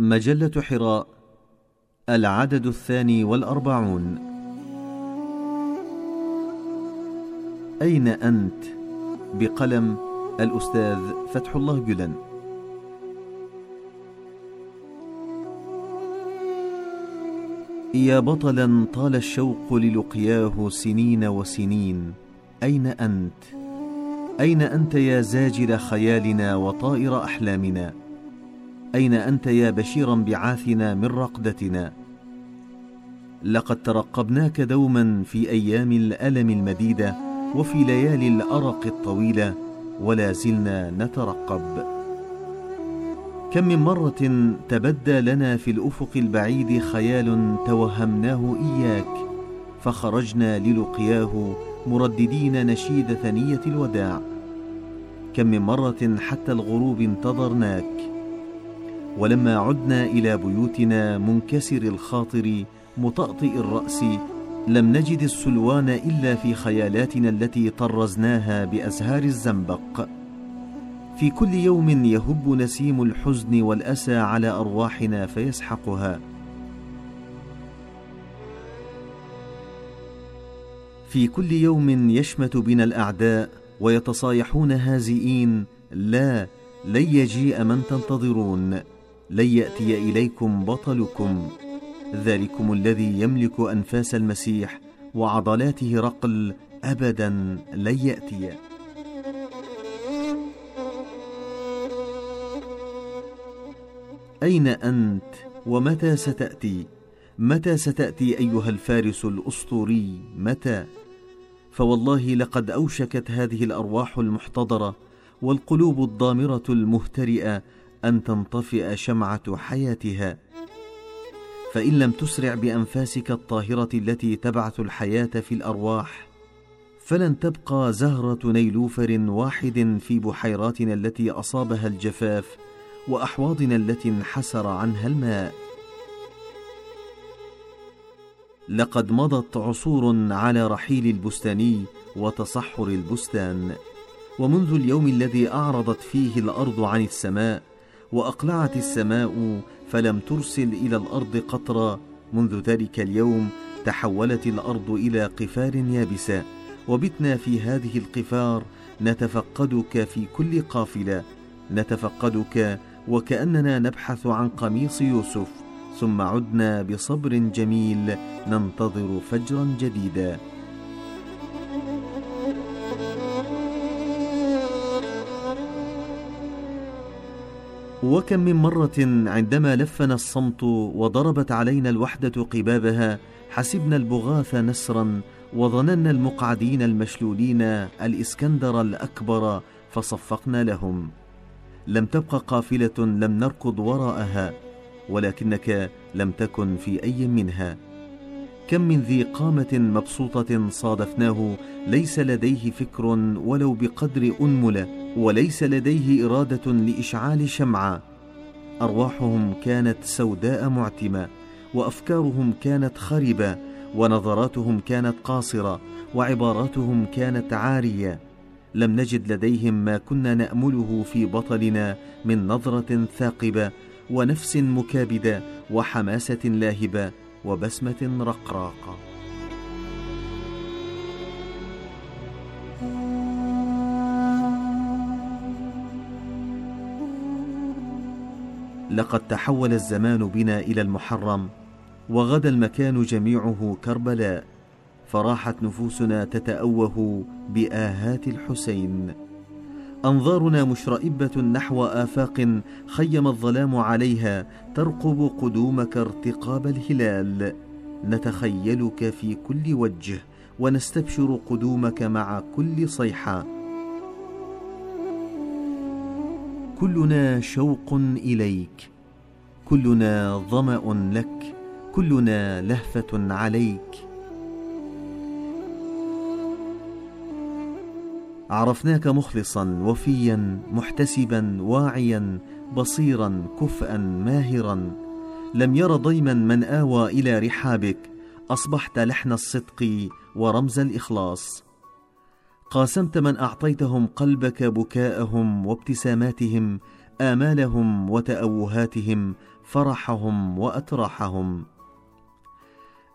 مجلة حراء، العدد 42. أين أنت؟ بقلم الأستاذ فتح الله جولن. يا بطلا طال الشوق للقياه سنين وسنين، أين أنت؟ أين أنت يا زاجر خيالنا وطائر أحلامنا؟ أين أنت يا بشيرا بعاثنا من رقدتنا؟ لقد ترقبناك دوما في أيام الألم المديدة وفي ليالي الأرق الطويلة، ولا زلنا نترقب. كم من مرة تبدى لنا في الأفق البعيد خيال توهمناه إياك، فخرجنا للقياه مرددين نشيد ثنية الوداع. كم من مرة حتى الغروب انتظرناك، ولما عدنا إلى بيوتنا منكسر الخاطر مطأطئ الرأس لم نجد السلوان إلا في خيالاتنا التي طرزناها بأزهار الزنبق. في كل يوم يهب نسيم الحزن والأسى على أرواحنا فيسحقها. في كل يوم يشمت بنا الأعداء ويتصايحون هازئين: لا، لن يجيء من تنتظرون، لن يأتي إليكم بطلكم، ذلكم الذي يملك أنفاس المسيح وعضلاته رقل، أبدا لن يأتي. أين أنت ومتى ستأتي؟ متى ستأتي أيها الفارس الأسطوري؟ متى؟ فوالله لقد أوشكت هذه الأرواح المحتضرة والقلوب الضامرة المهترئة أن تنطفئ شمعة حياتها، فإن لم تسرع بأنفاسك الطاهرة التي تبعث الحياة في الأرواح، فلن تبقى زهرة نيلوفر واحد في بحيراتنا التي أصابها الجفاف وأحواضنا التي انحسر عنها الماء. لقد مضت عصور على رحيل البستاني وتصحر البستان، ومنذ اليوم الذي أعرضت فيه الأرض عن السماء وأقلعت السماء فلم ترسل إلى الأرض قطرة، منذ ذلك اليوم تحولت الأرض إلى قفار يابسة، وبتنا في هذه القفار نتفقدك في كل قافلة، نتفقدك وكأننا نبحث عن قميص يوسف، ثم عدنا بصبر جميل ننتظر فجرا جديدا. وكم من مرة عندما لفنا الصمت وضربت علينا الوحدة قبابها حسبنا البغاث نسرا، وظننا المقعدين المشلولين الإسكندر الأكبر فصفقنا لهم. لم تبقى قافلة لم نركض وراءها، ولكنك لم تكن في أي منها. كم من ذي قامة مبسوطة صادفناه ليس لديه فكر ولو بقدر أنملة، وليس لديه إرادة لإشعال شمعة. أرواحهم كانت سوداء معتمة، وأفكارهم كانت خربة، ونظراتهم كانت قاصرة، وعباراتهم كانت عارية. لم نجد لديهم ما كنا نأمله في بطلنا من نظرة ثاقبة ونفس مكابدة وحماسة لاهبة وبسمة رقراقة. لقد تحول الزمان بنا إلى المحرم، وغدا المكان جميعه كربلاء، فراحت نفوسنا تتأوه بآهات الحسين. أنظارنا مشرئبة نحو آفاق خيم الظلام عليها ترقب قدومك ارتقاب الهلال، نتخيلك في كل وجه ونستبشر قدومك مع كل صيحة. كلنا شوق إليك، كلنا ظمأ لك، كلنا لهفة عليك. عرفناك مخلصا وفيا محتسبا واعيا بصيرا كفءا ماهرا، لم ير ضيما من آوى إلى رحابك، أصبحت لحن الصدق ورمز الإخلاص. قاسمت من أعطيتهم قلبك بكاءهم وابتساماتهم، آمالهم وتأوهاتهم، فرحهم وأتراحهم.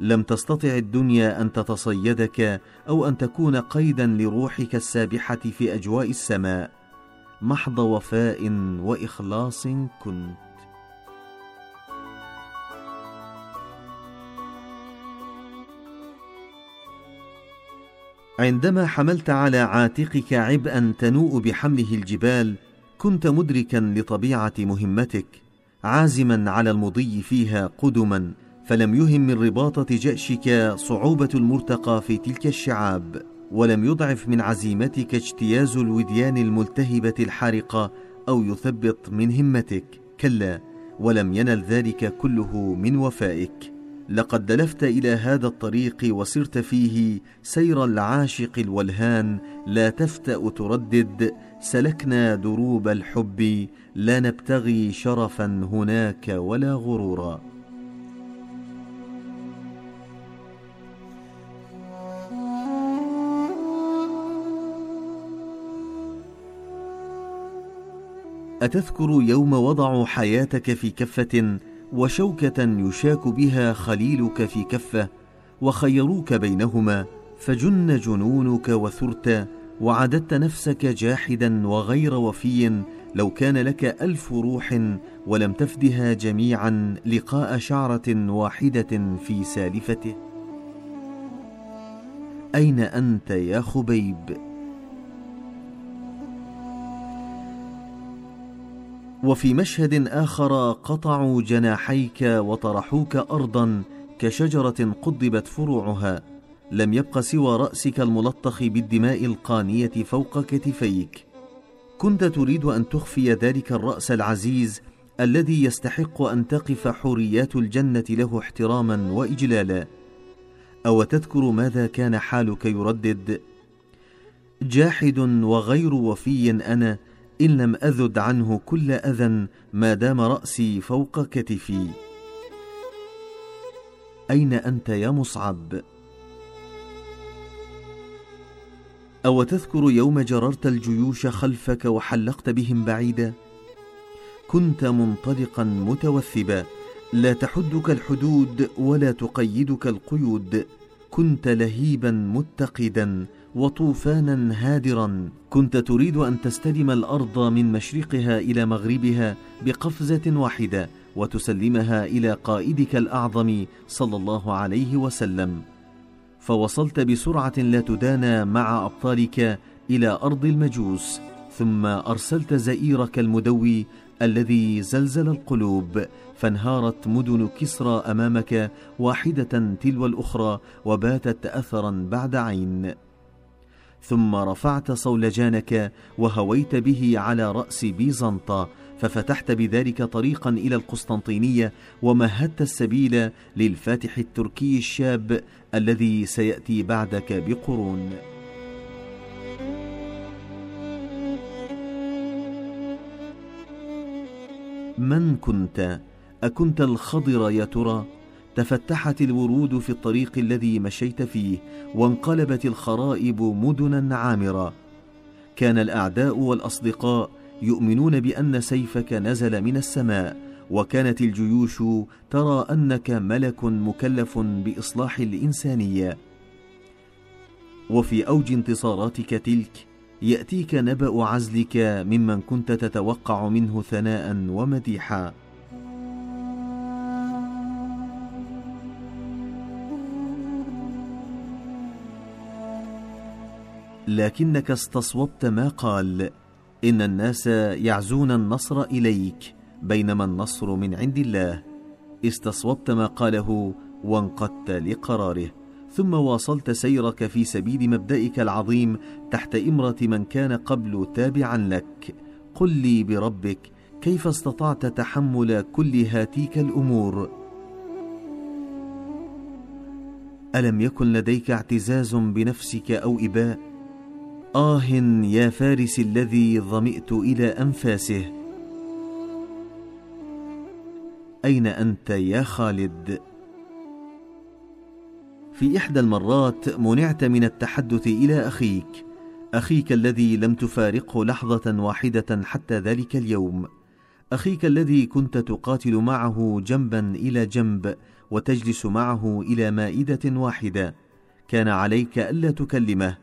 لم تستطع الدنيا أن تتصيدك أو أن تكون قيدا لروحك السابحة في أجواء السماء، محض وفاء وإخلاص كنت. عندما حملت على عاتقك عبئا تنوء بحمله الجبال، كنت مدركا لطبيعة مهمتك، عازما على المضي فيها قدما، فلم يهم من رباطة جأشك صعوبة المرتقى في تلك الشعاب، ولم يضعف من عزيمتك اجتياز الوديان الملتهبة الحارقة أو يثبط من همتك. كلا، ولم ينل ذلك كله من وفائك. لقد دلفت إلى هذا الطريق وسرت فيه سير العاشق الولهان، لا تفتأ تردد. سلكنا دروب الحب لا نبتغي شرفا هناك ولا غرورا. أتذكر يوم وضعوا حياتك في كفة وشوكة يشاك بها خليلك في كفة، وخيروك بينهما، فجن جنونك وثرت، وعددت نفسك جاحدا وغير وفي. لو كان لك 1000 روح ولم تفدها جميعا لقاء شعرة واحدة في سالفته. أين أنت يا خبيب؟ وفي مشهد آخر قطعوا جناحيك وطرحوك أرضا كشجرة قضبت فروعها، لم يبق سوى رأسك الملطخ بالدماء القانية فوق كتفيك. كنت تريد أن تخفي ذلك الرأس العزيز الذي يستحق أن تقف حوريات الجنة له احتراما وإجلالا. أو تذكر ماذا كان حالك يردد؟ جاحد وغير وفي أنا، إن لم أذد عنه كل أذى ما دام رأسي فوق كتفي. أين أنت يا مصعب؟ أو تذكر يوم جررت الجيوش خلفك وحلقت بهم بعيدا؟ كنت منطلقا متوثبا، لا تحدك الحدود ولا تقيدك القيود. كنت لهيبا متقدا وطوفانا هادرا، كنت تريد أن تستلم الأرض من مشرقها إلى مغربها بقفزة واحدة، وتسلمها إلى قائدك الأعظم صلى الله عليه وسلم. فوصلت بسرعة لا تدانى مع أبطالك إلى أرض المجوس، ثم أرسلت زئيرك المدوي الذي زلزل القلوب، فانهارت مدن كسرى أمامك واحدة تلو الأخرى، وباتت أثرا بعد عين. ثم رفعت صولجانك وهويت به على رأس بيزنطة، ففتحت بذلك طريقا إلى القسطنطينية، ومهدت السبيل للفاتح التركي الشاب الذي سيأتي بعدك بقرون. من كنت؟ أكنت الخضر يا ترى؟ تفتحت الورود في الطريق الذي مشيت فيه، وانقلبت الخرائب مدنا عامرة. كان الأعداء والأصدقاء يؤمنون بأن سيفك نزل من السماء، وكانت الجيوش ترى أنك ملك مكلف بإصلاح الإنسانية. وفي أوج انتصاراتك تلك يأتيك نبأ عزلك ممن كنت تتوقع منه ثناء ومديحا. لكنك استصوبت ما قال: إن الناس يعزون النصر إليك، بينما النصر من عند الله. استصوبت ما قاله وانقدت لقراره، ثم واصلت سيرك في سبيل مبدئك العظيم تحت إمرة من كان قبل تابعا لك. قل لي بربك، كيف استطعت تحمل كل هاتيك الأمور؟ ألم يكن لديك اعتزاز بنفسك أو إباء؟ آه يا فارس الذي ظمئت إلى أنفاسه. أين أنت يا خالد؟ في إحدى المرات منعت من التحدث إلى أخيك الذي لم تفارقه لحظة واحدة حتى ذلك اليوم. أخيك الذي كنت تقاتل معه جنبا إلى جنب وتجلس معه إلى مائدة واحدة، كان عليك ألا تكلمه،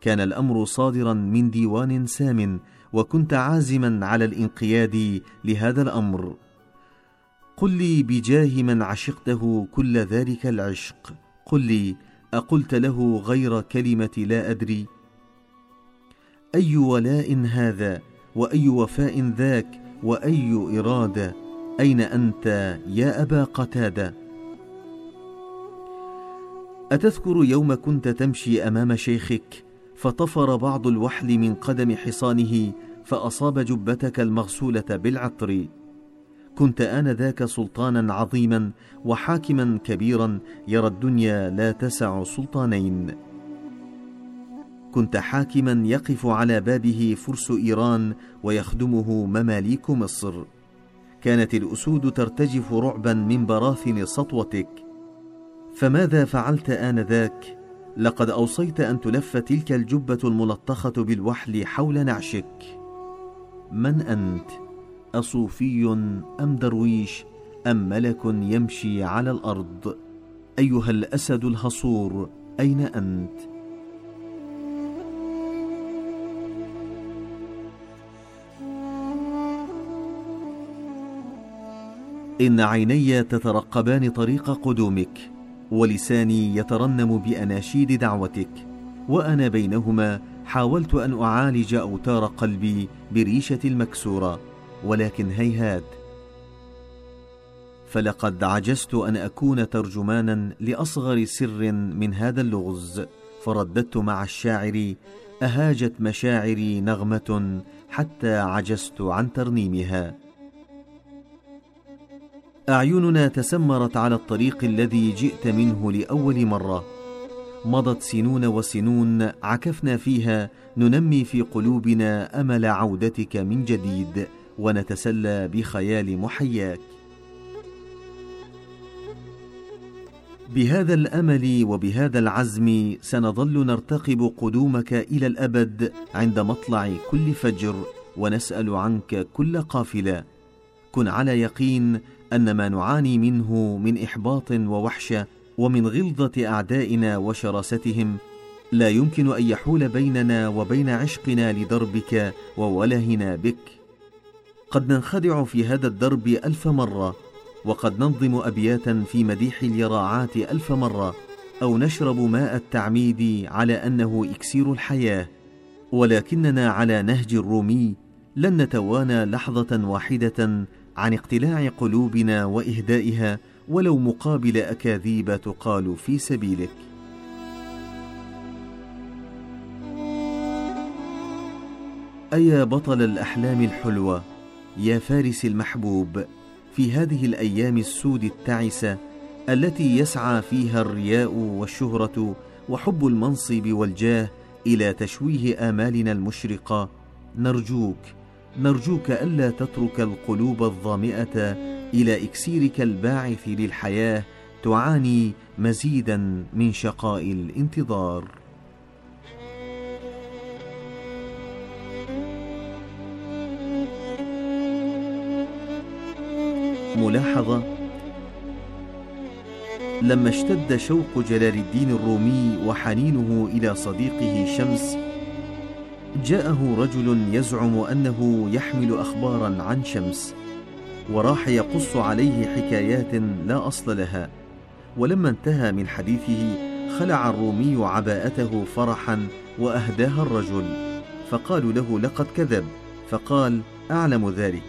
كان الأمر صادرا من ديوان سام، وكنت عازما على الانقياد لهذا الأمر. قل لي بجاه من عشقته كل ذلك العشق، قل لي أقلت له غير كلمة لا أدري؟ أي ولاء هذا، وأي وفاء ذاك، وأي إرادة؟ أين أنت يا أبا قتادة؟ أتذكر يوم كنت تمشي أمام شيخك فطفر بعض الوحل من قدم حصانه فأصاب جبتك المغسولة بالعطر؟ كنت آنذاك سلطانا عظيما وحاكما كبيرا يرى الدنيا لا تسع سلطانين، كنت حاكما يقف على بابه فرس إيران ويخدمه مماليك مصر، كانت الأسود ترتجف رعبا من براثن سطوتك، فماذا فعلت آنذاك؟ لقد أوصيت أن تلف تلك الجبة الملطخة بالوحل حول نعشك. من أنت؟ أصوفي أم درويش أم ملك يمشي على الأرض؟ أيها الأسد الهصور أين أنت؟ إن عيني تترقبان طريق قدومك، ولساني يترنم بأناشيد دعوتك، وأنا بينهما حاولت أن أعالج أوتار قلبي بريشة المكسورة، ولكن هيهات، فلقد عجزت أن أكون ترجمانا لأصغر سر من هذا اللغز، فرددت مع الشاعر أهاجت مشاعري نغمة حتى عجزت عن ترنيمها. أعيننا تسمرت على الطريق الذي جئت منه لأول مرة، مضت سنون وسنون عكفنا فيها ننمي في قلوبنا أمل عودتك من جديد ونتسلى بخيال محياك. بهذا الأمل وبهذا العزم سنظل نرتقب قدومك إلى الأبد عند مطلع كل فجر، ونسأل عنك كل قافلة. كن على يقين أن ما نعاني منه من إحباط ووحشة ومن غلظة أعدائنا وشراستهم لا يمكن أن يحول بيننا وبين عشقنا لدربك وولهنا بك. قد ننخدع في هذا الدرب 1000 مرة، وقد ننظم أبياتا في مديح اليراعات 1000 مرة، أو نشرب ماء التعميد على أنه إكسير الحياة، ولكننا على نهج الرومي لن نتوانى لحظة واحدة عن اقتلاع قلوبنا وإهدائها ولو مقابل أكاذيب تقال في سبيلك. أيا بطل الأحلام الحلوة، يا فارس المحبوب، في هذه الأيام السود التعسة التي يسعى فيها الرياء والشهرة وحب المنصب والجاه إلى تشويه آمالنا المشرقة، نرجوك نرجوك ألا تترك القلوب الظامئة إلى إكسيرك الباعث للحياة تعاني مزيدا من شقاء الانتظار. ملاحظة: لما اشتد شوق جلال الدين الرومي وحنينه إلى صديقه شمس، جاءه رجل يزعم أنه يحمل أخبارا عن شمس، وراح يقص عليه حكايات لا أصل لها، ولما انتهى من حديثه خلع الرومي عباءته فرحا وأهداها الرجل، فقالوا له لقد كذب، فقال أعلم ذلك،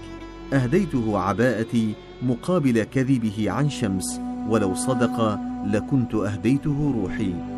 أهديته عباءتي مقابل كذبه عن شمس، ولو صدق لكنت أهديته روحي.